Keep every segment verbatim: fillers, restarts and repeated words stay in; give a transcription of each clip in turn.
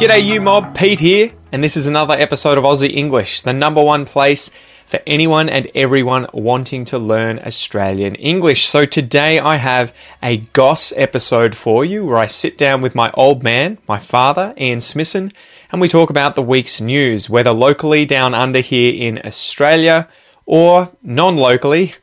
G'day you mob, Pete here, and this is another episode of Aussie English, the number one place for anyone and everyone wanting to learn Australian English. So today I have a goss episode for you where I sit down with my old man, my father, Ian Smithson, and we talk about the week's news, whether locally down under here in Australia or non-locally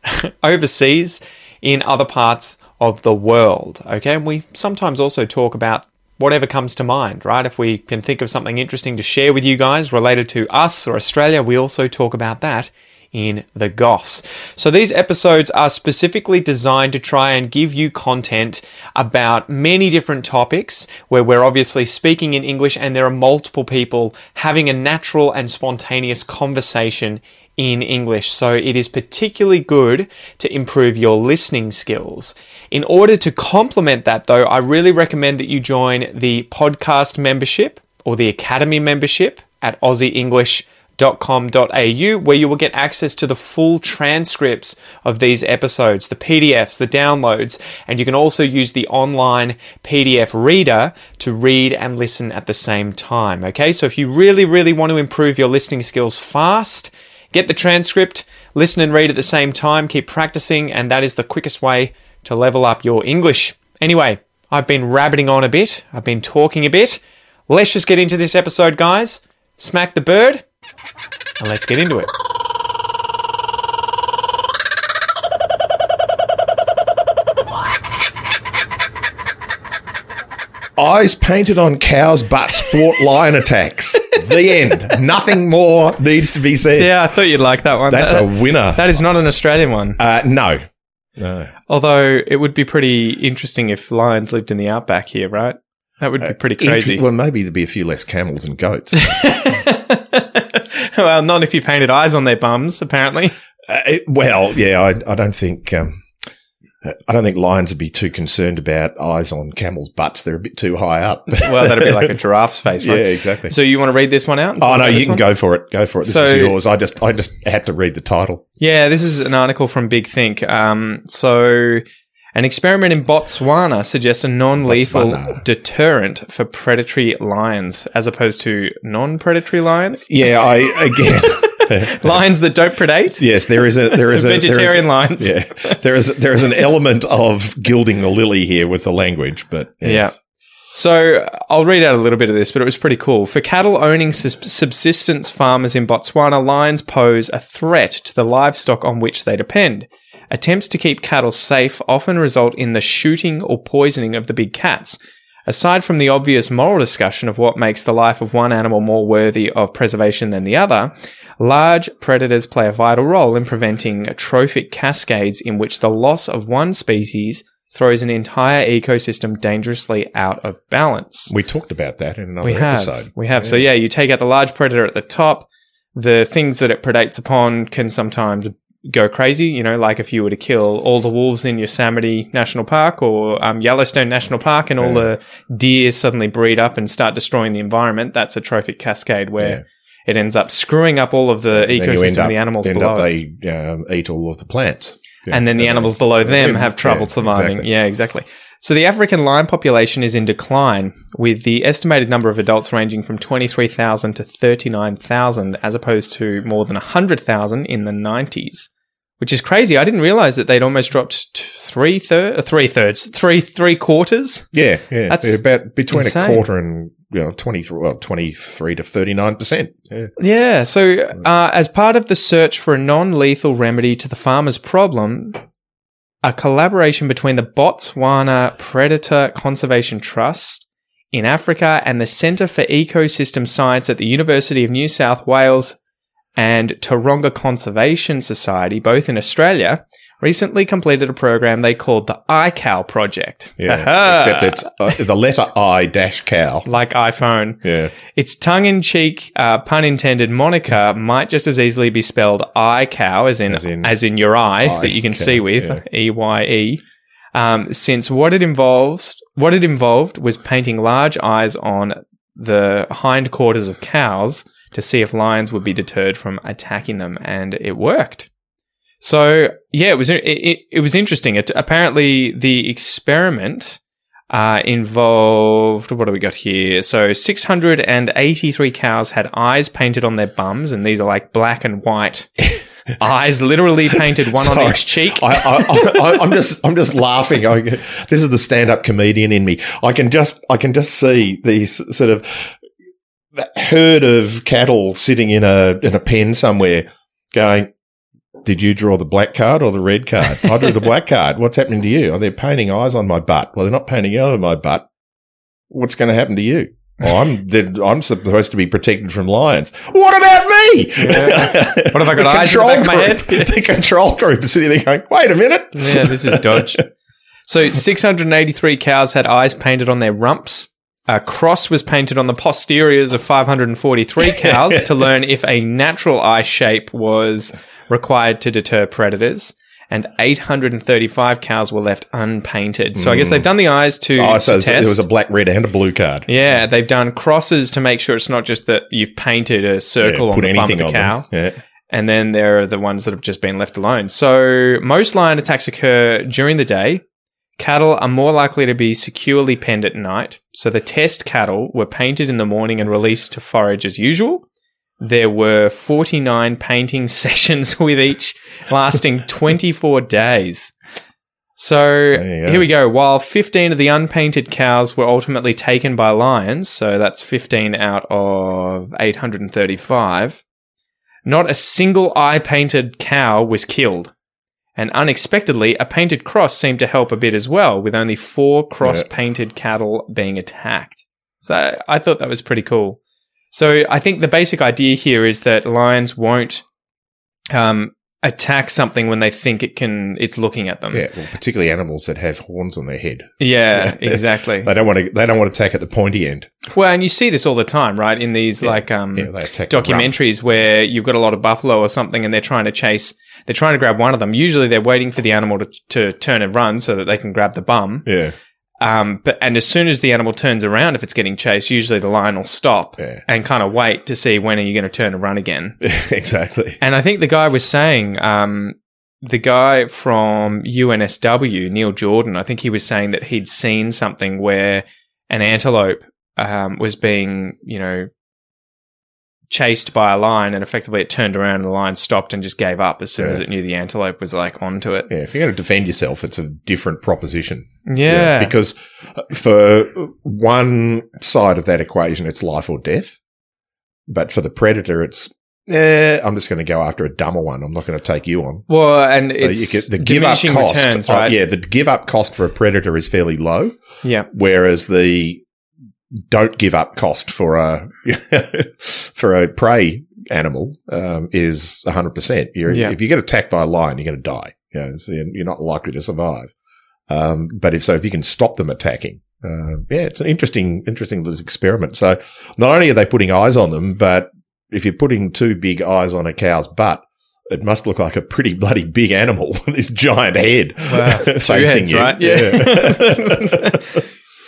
overseas in other parts of the world. Okay, and we sometimes also talk about whatever comes to mind, right? If we can think of something interesting to share with you guys related to us or Australia, we also talk about that in the goss. So these episodes are specifically designed to try and give you content about many different topics where we're obviously speaking in English and there are multiple people having a natural and spontaneous conversation in English. So it is particularly good to improve your listening skills. In order to complement that though, I really recommend that you join the podcast membership or the academy membership at Aussie English dot com dot a u where you will get access to the full transcripts of these episodes, the P D Fs, the downloads, and you can also use the online P D F reader to read and listen at the same time. Okay, so if you really, really want to improve your listening skills fast, get the transcript, listen and read at the same time, keep practicing, and that is the quickest way to level up your English. Anyway, I've been rabbiting on a bit, I've been talking a bit. Let's just get into this episode, guys. Smack the bird, and let's get into it. Eyes painted on cows' butts fought lion attacks. The end. Nothing more needs to be said. Yeah, I thought you'd like that one. That's that, a winner. That is not an Australian one. Uh, no. No. Although, it would be pretty interesting if lions lived in the outback here, right? That would be pretty crazy. Inter- well, maybe there'd be a few less camels and goats. Well, not if you painted eyes on their bums, apparently. Uh, it, well, yeah, I, I don't think... Um, I don't think lions would be too concerned about eyes on camels' butts. They're a bit too high up. Well, that'd be like a giraffe's face, right? Yeah, exactly. So, you want to read this one out? Oh, no, you can one? go for it. Go for it. This so, is yours. I just I just had to read the title. Yeah, this is an article from Big Think. Um, so, an experiment in Botswana suggests a non-lethal Botswana. deterrent for predatory lions as opposed to non-predatory lions. Yeah, I, again... lions that don't predate? Yes, there is a there is a vegetarian a, lions. Yeah, there is there is an element of gilding the lily here with the language, but yes. yeah. So I'll read out a little bit of this, but it was pretty cool. For cattle owning subsistence farmers in Botswana, lions pose a threat to the livestock on which they depend. Attempts to keep cattle safe often result in the shooting or poisoning of the big cats. Aside from the obvious moral discussion of what makes the life of one animal more worthy of preservation than the other, large predators play a vital role in preventing trophic cascades in which the loss of one species throws an entire ecosystem dangerously out of balance. We talked about that in another we have, episode. We have. Yeah. So, yeah, you take out the large predator at the top, the things that it predates upon can sometimes go crazy, you know, like if you were to kill all the wolves in Yosemite National Park or um, Yellowstone National Park and all yeah. the deer suddenly breed up and start destroying the environment, that's a trophic cascade where yeah. it ends up screwing up all of the and ecosystem of the animals end below. Up they um, eat all of the plants. Yeah, and then the animals is, below them have trouble yeah, surviving. Exactly. Yeah, exactly. So, the African lion population is in decline, with the estimated number of adults ranging from twenty-three thousand to thirty-nine thousand, as opposed to more than one hundred thousand in the nineties. Which is crazy. I didn't realize that they'd almost dropped three thirds, three thirds, three three quarters. Yeah, yeah. That's They're about between insane. a quarter and you know twenty-three, well, twenty-three to thirty-nine percent. Yeah. Yeah. So, uh, as part of the search for a non-lethal remedy to the farmer's problem, a collaboration between the Botswana Predator Conservation Trust in Africa and the Centre for Ecosystem Science at the University of New South Wales and Taronga Conservation Society, both in Australia, recently completed a program they called the iCow Project. Yeah, Aha! Except it's uh, the letter I dash cow. Like iPhone. Yeah. Its tongue-in-cheek, uh, pun intended, moniker might just as easily be spelled iCow, as in as in, as in your eye I that you can cow, see with yeah. E Y E. Um, since what it involves, what it involved was painting large eyes on the hindquarters of cows to see if lions would be deterred from attacking them, and it worked. So, yeah, it was it, it, it was interesting. It, apparently, the experiment uh, involved, what do we got here? So six hundred eighty-three cows had eyes painted on their bums, and these are like black and white eyes, literally painted one Sorry. on each cheek. I, I, I, I'm just, I'm just laughing. I, this is the stand-up comedian in me. I can just, I can just see these sort of herd of cattle sitting in a in a pen somewhere, going, did you draw the black card or the red card? I drew the black card. What's happening to you? Oh, they're painting eyes on my butt. Well, they're not painting eyes on my butt. What's going to happen to you? Oh, I'm I'm supposed to be protected from lions. What about me? Yeah. What if I got eyes in the back of my head? The control group is sitting there going, wait a minute. Yeah, this is dodge. So, six hundred eighty-three cows had eyes painted on their rumps. A cross was painted on the posteriors of five hundred forty-three cows to learn if a natural eye shape was required to deter predators, and eight hundred thirty-five cows were left unpainted. So, I guess they've done the eyes to, oh, so to test. There was a black, red, and a blue card. Yeah, they've done crosses to make sure it's not just that you've painted a circle yeah, on the bum of the cow. Yeah. And then there are the ones that have just been left alone. So, most lion attacks occur during the day. Cattle are more likely to be securely penned at night. So, the test cattle were painted in the morning and released to forage as usual. There were forty-nine painting sessions with each lasting twenty-four days. So, here we go. While fifteen of the unpainted cows were ultimately taken by lions, so that's fifteen out of eight hundred thirty-five, not a single eye-painted cow was killed. And unexpectedly, a painted cross seemed to help a bit as well, with only four cross-painted cattle being attacked. So, I thought that was pretty cool. So, I think the basic idea here is that lions won't um, attack something when they think it can. It's looking at them. Yeah, well, particularly animals that have horns on their head. Yeah, exactly. They don't want to. They don't want to attack at the pointy end. Well, and you see this all the time, right? In these yeah. like um, yeah, documentaries where you've got a lot of buffalo or something, and they're trying to chase. They're trying to grab one of them. Usually, they're waiting for the animal to, to turn and run so that they can grab the bum. Yeah. Um, but and as soon as the animal turns around, if it's getting chased, usually the lion will stop yeah. and kind of wait to see when are you going to turn and run again. Exactly. And I think the guy was saying, um, the guy from U N S W, Neil Jordan, I think he was saying that he'd seen something where an antelope um, was being, you know, chased by a lion, and effectively it turned around and the lion stopped and just gave up as soon yeah. as it knew the antelope was like onto it. Yeah, if you're going to defend yourself, it's a different proposition. Yeah. yeah. Because for one side of that equation, it's life or death. But for the predator, it's, eh, I'm just going to go after a dumber one. I'm not going to take you on. Well, and so it's you get the diminishing give up cost, returns, right? Uh, yeah, the give up cost for a predator is fairly low. Yeah. Whereas the don't give up cost for a for a prey animal um, is one hundred percent. You're, yeah. If you get attacked by a lion, you're going to die. You know, so you're not likely to survive. Um, but if so, if you can stop them attacking, uh, yeah, it's an interesting, interesting little experiment. So not only are they putting eyes on them, but if you're putting two big eyes on a cow's butt, it must look like a pretty bloody big animal with this giant head wow. facing heads, you. Right? Yeah. yeah.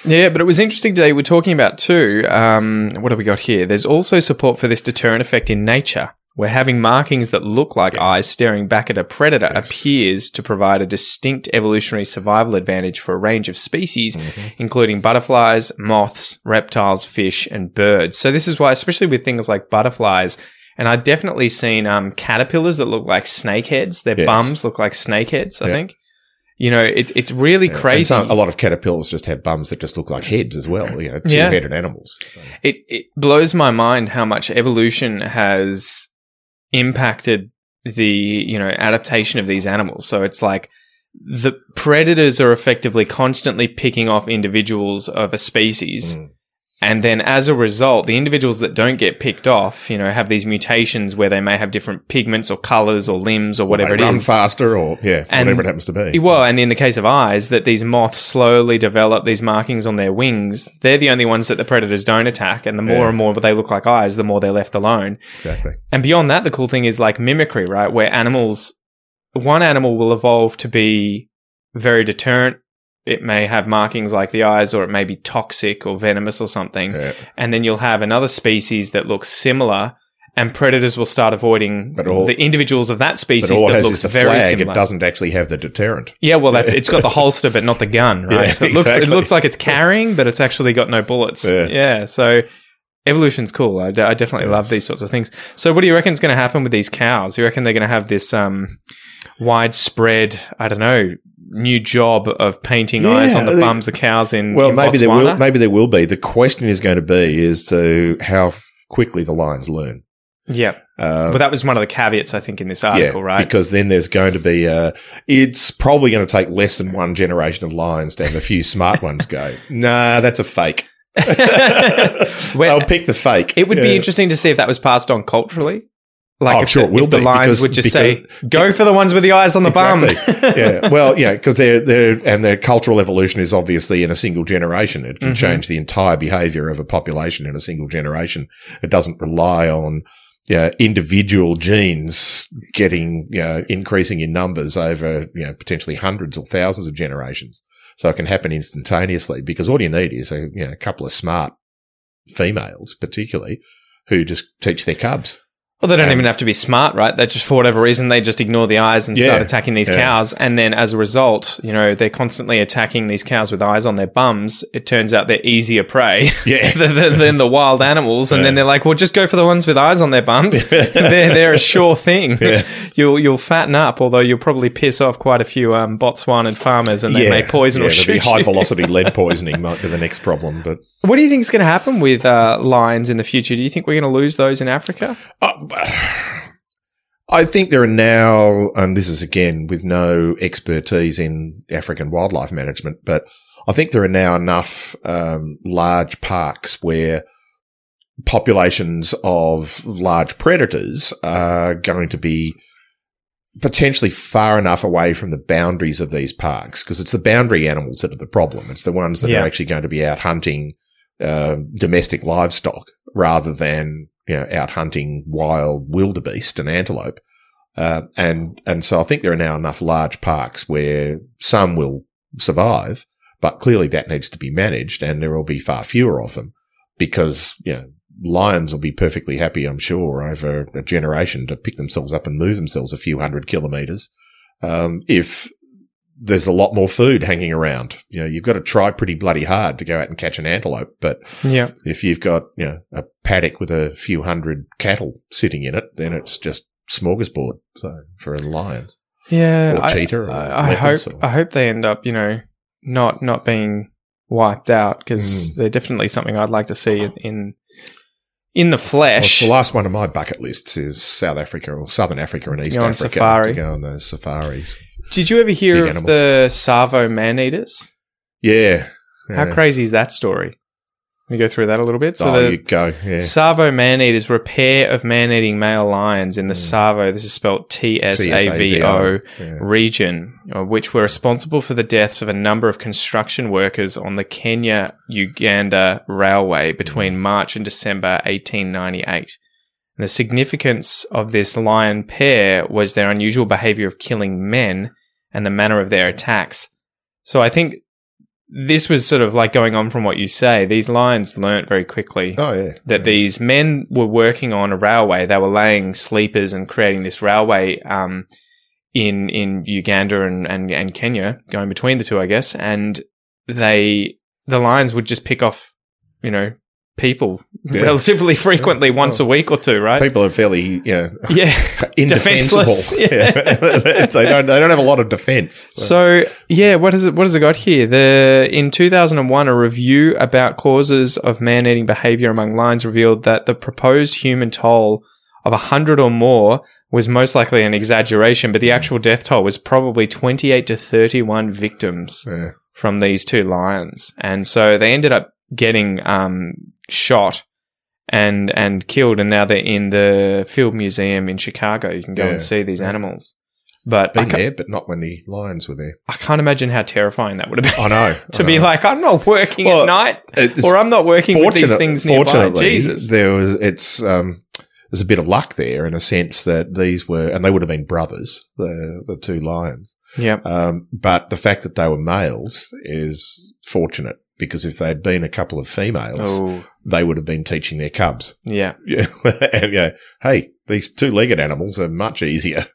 Yeah, but it was interesting today. We're talking about too, um, what have we got here? There's also support for this deterrent effect in nature, where having markings that look like yeah. eyes staring back at a predator yes. appears to provide a distinct evolutionary survival advantage for a range of species, mm-hmm. including butterflies, moths, reptiles, fish, and birds. So, this is why, especially with things like butterflies, and I've definitely seen um, caterpillars that look like snake heads. Their yes. bums look like snake heads, I yeah. think. You know, it, it's really yeah. crazy. Some, a lot of caterpillars just have bums that just look like heads as well, you know, two-headed yeah. animals. So. It, it blows my mind how much evolution has impacted the, you know, adaptation of these animals. So, it's like the predators are effectively constantly picking off individuals of a species. Mm. And then, as a result, the individuals that don't get picked off, you know, have these mutations where they may have different pigments or colours or limbs or whatever it is. Run faster or, yeah, and, whatever it happens to be. Well, and in the case of eyes, that these moths slowly develop these markings on their wings. They're the only ones that the predators don't attack. And the more yeah. and more they look like eyes, the more they're left alone. Exactly. And beyond that, the cool thing is like mimicry, right? Where animals, one animal will evolve to be very deterrent. It may have markings like the eyes, or it may be toxic or venomous or something. Yeah. And then you'll have another species that looks similar and predators will start avoiding all, the individuals of that species. But all that has looks is the very flag. Similar. It doesn't actually have the deterrent. Yeah, well, that's it's got the holster, but not the gun, right? Yeah, so it exactly. looks it looks like it's carrying, but it's actually got no bullets. Yeah, yeah so evolution's cool. I, d- I definitely yes. love these sorts of things. So, what do you reckon is going to happen with these cows? You reckon they're going to have this um, widespread, I don't know, new job of painting yeah, eyes on the they, bums of cows in Botswana? Well, in maybe Botswana? there will. Maybe there will be. The question is going to be is to how quickly the lions learn. Yeah. Um, but that was one of the caveats, I think, in this article, yeah, right? Because then there's going to be uh, – it's probably going to take less than one generation of lions to have a few smart ones go, nah, that's a fake. Well, I'll pick the fake. It would yeah. be interesting to see if that was passed on culturally. Like oh, if sure the, it will if be. The lions because, would just because, say, go for the ones with the eyes on the exactly. bum. yeah. Well, yeah, because they're, they're, and their cultural evolution is obviously in a single generation. It can mm-hmm. change the entire behaviour of a population in a single generation. It doesn't rely on yeah, individual genes getting, you know, increasing in numbers over, you know, potentially hundreds or thousands of generations. So, it can happen instantaneously because all you need is a, you know, a couple of smart females, particularly, who just teach their cubs. Well, they don't um, even have to be smart, right? They just, for whatever reason, they just ignore the eyes and yeah, start attacking these yeah. cows. And then as a result, you know, they're constantly attacking these cows with eyes on their bums. It turns out they're easier prey yeah. than, than the wild animals. And yeah. then they're like, well, just go for the ones with eyes on their bums. they're, they're a sure thing. Yeah. You'll you'll fatten up, although you'll probably piss off quite a few um, Botswanan farmers and they yeah. may poison yeah, or shoot be high you. High-velocity lead poisoning might be the next problem. But what do you think is going to happen with uh, lions in the future? Do you think we're going to lose those in Africa? Uh, I think there are now, and this is again with no expertise in African wildlife management, but I think there are now enough um, large parks where populations of large predators are going to be potentially far enough away from the boundaries of these parks because it's the boundary animals that are the problem. It's the ones that yeah. are actually going to be out hunting uh, domestic livestock rather than you know, out hunting wild wildebeest and antelope. Uh, and and so I think there are now enough large parks where some will survive, but clearly that needs to be managed and there will be far fewer of them because, you know, lions will be perfectly happy, I'm sure, over a generation to pick themselves up and move themselves a few hundred kilometres um, if there's a lot more food hanging around. You know, you've got to try pretty bloody hard to go out and catch an antelope. But yeah. if you've got, you know, a paddock with a few hundred cattle sitting in it, then it's just smorgasbord so for lions. Yeah. Or I, cheetah or I, I hope or- I hope they end up, you know, not not being wiped out because mm. they're definitely something I'd like to see in, in In the flesh. Well, the last one on my bucket lists is South Africa or Southern Africa and East Africa. Safari. To go on those safaris. Did you ever hear Big of animals. The Tsavo man-eaters? Yeah. How yeah. crazy is that story? Let me go through that a little bit. So oh, the you go. Yeah. Tsavo man-eaters were a pair of man-eating male lions in the mm. Tsavo, this is spelled T S A V O, yeah. region, which were responsible for the deaths of a number of construction workers on the Kenya-Uganda railway between March and December eighteen ninety-eight. And the significance of this lion pair was their unusual behavior of killing men and the manner of their attacks. So, I think this was sort of like going on from what you say. These lions learnt very quickly oh, yeah. that yeah. these men were working on a railway. They were laying sleepers and creating this railway um, in in Uganda and, and, and Kenya, going between the two, I guess. And they the lions would just pick off, you know, people yeah. relatively frequently yeah. once well, a week or two, right? People are fairly, you know, yeah, indefensible. Defenseless. Yeah. they don't they don't have a lot of defense. So, so yeah, what is it what has it got here? The in two thousand one a review about causes of man-eating behavior among lions revealed that the proposed human toll of one hundred or more was most likely an exaggeration, but the actual death toll was probably twenty-eight to thirty-one victims yeah. from these two lions. And so they ended up getting um shot and and killed, and now they're in the Field Museum in Chicago. You can go yeah. and see these animals. But Been there, but not when the lions were there. I can't imagine how terrifying that would have been. I know. to I know. Be like, I'm not working well, at night, or I'm not working with these things nearby. Fortunately, Jesus. There was, it's, um, there's a bit of luck there in a sense that these were, and they would have been brothers, the, the two lions. Yeah. Um, but the fact that they were males is fortunate. Because if they had been a couple of females, oh. they would have been teaching their cubs. Yeah. Yeah. And go, hey, these two-legged animals are much easier.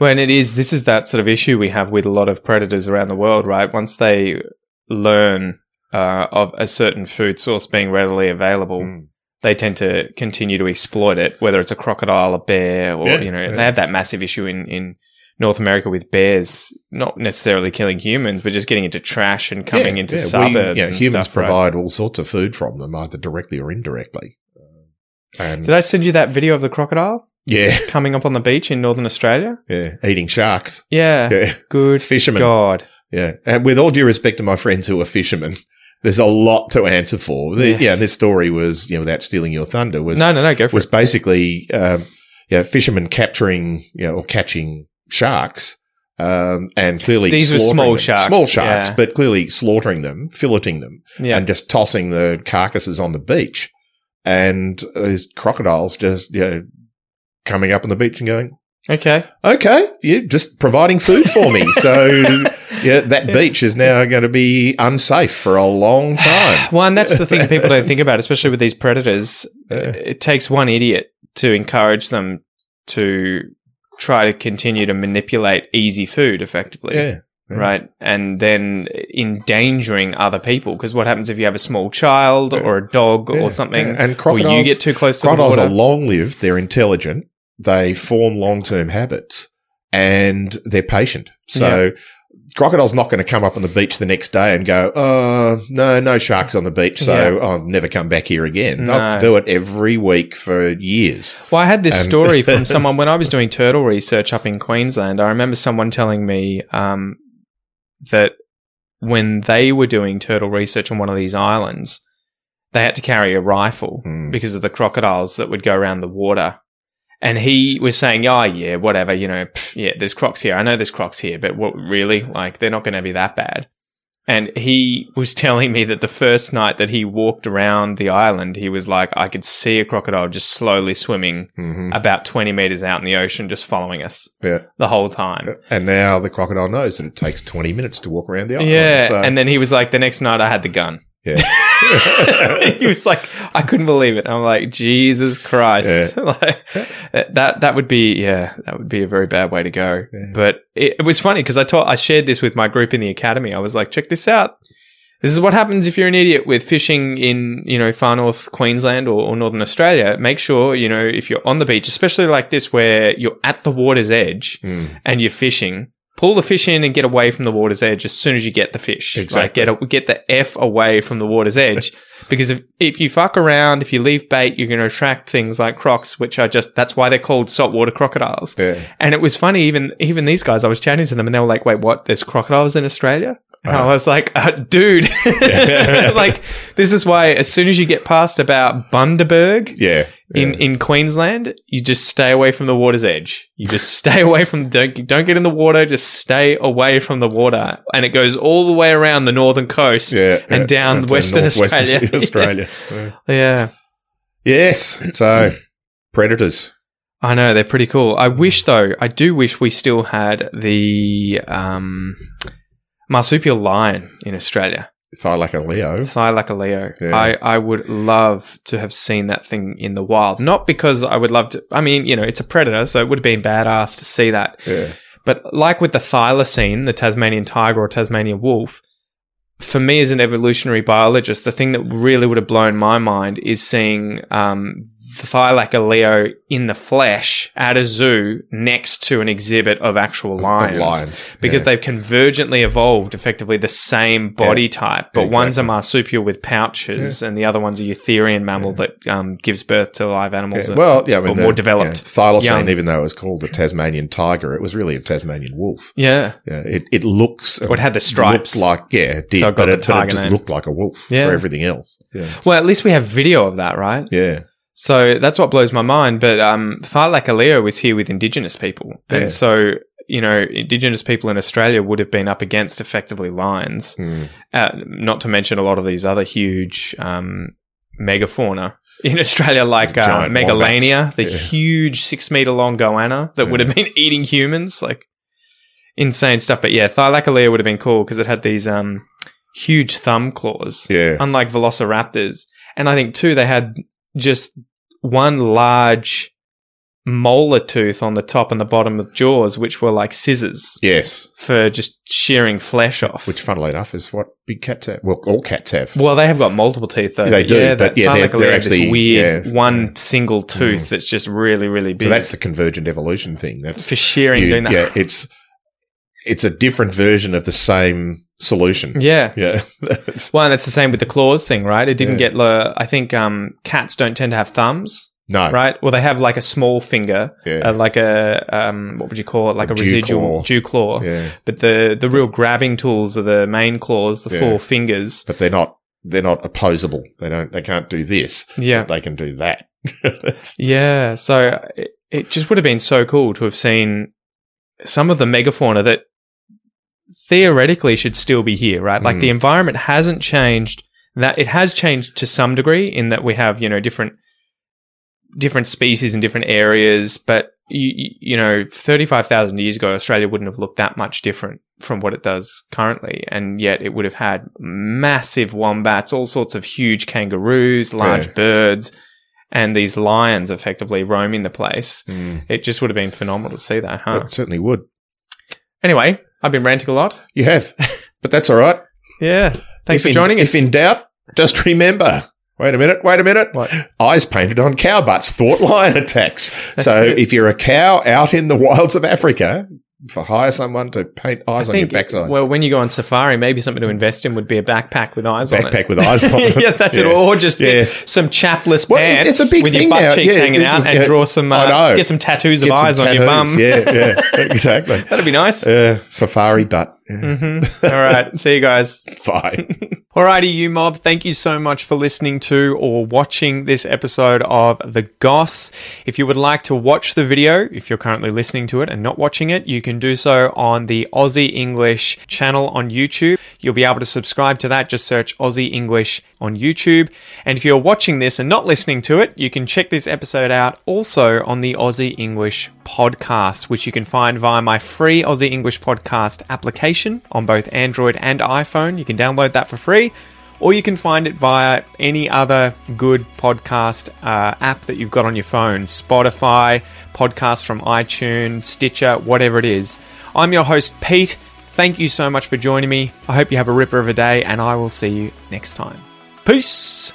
Well, and it is, this is that sort of issue we have with a lot of predators around the world, right? Once they learn uh, of a certain food source being readily available, mm. they tend to continue to exploit it, whether it's a crocodile, a bear, or, yeah, you know, yeah. they have that massive issue in, in North America with bears, not necessarily killing humans, but just getting into trash and coming yeah, into yeah. suburbs we, yeah, and humans stuff, provide right? all sorts of food from them, either directly or indirectly. And did I send you that video of the crocodile? Yeah. Coming up on the beach in Northern Australia? Yeah. Eating sharks. Yeah. yeah. Good fishermen. God. Yeah. And with all due respect to my friends who are fishermen, there's a lot to answer for. The, yeah. yeah. This story was, you know, without stealing your thunder, was- No, no, no. Go for was it. Was basically, um, yeah, fishermen capturing, you know, or catching sharks um, and clearly These slaughtering were small them. sharks. Small sharks, yeah. but clearly slaughtering them, filleting them, yeah. and just tossing the carcasses on the beach. And these crocodiles just, you know, coming up on the beach and going, okay, okay, you're just providing food for me. So, yeah, that beach is now going to be unsafe for a long time. Well, and that's the thing people don't think about, especially with these predators. Yeah. It takes one idiot to encourage them to try to continue to manipulate easy food effectively. Yeah. Yeah. Right. And then endangering other people. Because what happens if you have a small child yeah. or a dog yeah. or something? Yeah. And crocodiles, or you get too close to the water? Crocodiles are long lived. They're intelligent. They form long term habits and they're patient. So, yeah. crocodile's not going to come up on the beach the next day and go, oh, no, no sharks on the beach. So, yeah. I'll never come back here again. No. They'll do it every week for years. Well, I had this um, story from someone when I was doing turtle research up in Queensland. I remember someone telling me, um, that when they were doing turtle research on one of these islands, they had to carry a rifle mm. because of the crocodiles that would go around the water. And he was saying, oh, yeah, whatever, you know, pff, yeah, there's crocs here. I know there's crocs here, but what really? Like, they're not going to be that bad. And he was telling me that the first night that he walked around the island, he was like, I could see a crocodile just slowly swimming mm-hmm. about twenty metres out in the ocean, just following us yeah. the whole time. And now the crocodile knows that it takes twenty minutes to walk around the island. Yeah. So. And then he was like, the next night I had the gun. Yeah. He was like, I couldn't believe it. I'm like, Jesus Christ. Yeah. Like, that that would be, yeah, that would be a very bad way to go. Yeah. But it, it was funny because I taught, I shared this with my group in the academy. I was like, check this out. This is what happens if you're an idiot with fishing in, you know, far north Queensland or, or Northern Australia. Make sure, you know, if you're on the beach, especially like this where you're at the water's edge mm. and you're fishing, pull the fish in and get away from the water's edge as soon as you get the fish. Exactly. Like, get, get the F away from the water's edge. Because if, if you fuck around, if you leave bait, you're going to attract things like crocs, which are just, that's why they're called saltwater crocodiles. Yeah. And it was funny, even even these guys, I was chatting to them and they were like, wait, what? There's crocodiles in Australia? And uh-huh. I was like, uh, dude, like, this is why as soon as you get past about Bundaberg yeah, yeah. in, in Queensland, you just stay away from the water's edge. You just stay away from, don't, don't get in the water, just stay away from the water. And it goes all the way around the northern coast yeah, and yeah, down Western Australia. Western Australia. yeah. yeah. Yes. So, predators. I know, they're pretty cool. I wish, though, I do wish we still had the... um. marsupial lion in Australia. Thylacoleo. Thylacoleo. Yeah. I, I would love to have seen that thing in the wild. Not because I would love to- I mean, you know, it's a predator, so it would have been badass to see that. Yeah. But like with the thylacine, the Tasmanian tiger or Tasmanian wolf, for me as an evolutionary biologist, the thing that really would have blown my mind is seeing um, the Thylacoleo in the flesh at a zoo next to an exhibit of actual lions. Of lions. Because yeah. they've convergently evolved effectively the same body yeah. type, but exactly. one's a marsupial with pouches yeah. and the other one's a eutherian mammal yeah. that um, gives birth to live animals yeah. well, yeah, I mean, or the, more developed. Yeah. Thylacine, young. Even though it was called a Tasmanian tiger, it was really a Tasmanian wolf. Yeah. yeah it, it looks- well, It had the stripes. It looked like, yeah, it did, so but, it, but it just name. looked like a wolf yeah. for everything else. Yeah. Well, at least we have video of that, right? Yeah. So, that's what blows my mind. But um, Thylacoleo was here with Indigenous people. And yeah. so, you know, Indigenous people in Australia would have been up against effectively lions, mm. uh, not to mention a lot of these other huge um, megafauna in Australia, like uh, Megalania, the yeah. huge six-metre long goanna that yeah. would have been eating humans, like insane stuff. But, yeah, Thylacoleo would have been cool because it had these um, huge thumb claws, yeah. unlike velociraptors. And I think, too, they had just one large molar tooth on the top and the bottom of jaws, which were like scissors. Yes. For just shearing flesh off. Which, funnily enough, is what big cats have. Well, all cats have. Well, they have got multiple teeth, though. They do, yeah, but yeah, they're, they're actually- this weird yeah, one yeah. single tooth mm. that's just really, really big. So, that's the convergent evolution thing. That's for shearing, you, doing that. Yeah, it's- It's a different version of the same solution. Yeah. Yeah. Well, and it's the same with the claws thing, right? It didn't yeah. get, uh, I think um, cats don't tend to have thumbs. No. Right? Well, they have like a small finger, yeah. uh, like a, um, what would you call it? Like a, a dew residual claw. dew claw. Yeah. But the, the real grabbing tools are the main claws, the yeah. four fingers. But they're not, they're not opposable. They don't, they can't do this. Yeah. But they can do that. yeah. So, it, it just would have been so cool to have seen some of the megafauna that theoretically should still be here, right? Like mm. the environment hasn't changed. That it has changed to some degree in that we have, you know, different different species in different areas, but you, you know, thirty-five thousand years ago, Australia wouldn't have looked that much different from what it does currently, and yet it would have had massive wombats, all sorts of huge kangaroos, large yeah. birds, and these lions effectively roaming the place. Mm. It just would have been phenomenal to see that, huh? It certainly would. Anyway, I've been ranting a lot. You have, but that's all right. yeah. Thanks if for joining in, us. If in doubt, just remember, wait a minute, wait a minute. What? Eyes painted on cow butts, thought lion attacks. So, it. if you're a cow out in the wilds of Africa, for hire someone to paint eyes I on think, your backside. Well, when you go on safari, maybe something to invest in would be a backpack with eyes backpack on it. Backpack with eyes on it. yeah, that's yeah. it. Or just yes. get some chapless well, pants it's a big with thing your butt now. cheeks yeah, hanging out is, and yeah, draw some, uh, get some tattoos of get eyes tattoos. on your bum. yeah, yeah, exactly. That'd be nice. Yeah, safari butt. Yeah. Mm-hmm. All right. See you guys. Bye. Alrighty, you mob. Thank you so much for listening to or watching this episode of The Goss. If you would like to watch the video, if you're currently listening to it and not watching it, you can do so on the Aussie English channel on YouTube. You'll be able to subscribe to that. Just search Aussie English on YouTube. And if you're watching this and not listening to it, you can check this episode out also on the Aussie English podcast, which you can find via my free Aussie English podcast application on both Android and iPhone. You can download that for free, or you can find it via any other good podcast uh, app that you've got on your phone. Spotify, podcasts from iTunes, Stitcher, whatever it is. I'm your host, Pete. Thank you so much for joining me. I hope you have a ripper of a day, and I will see you next time. Peace.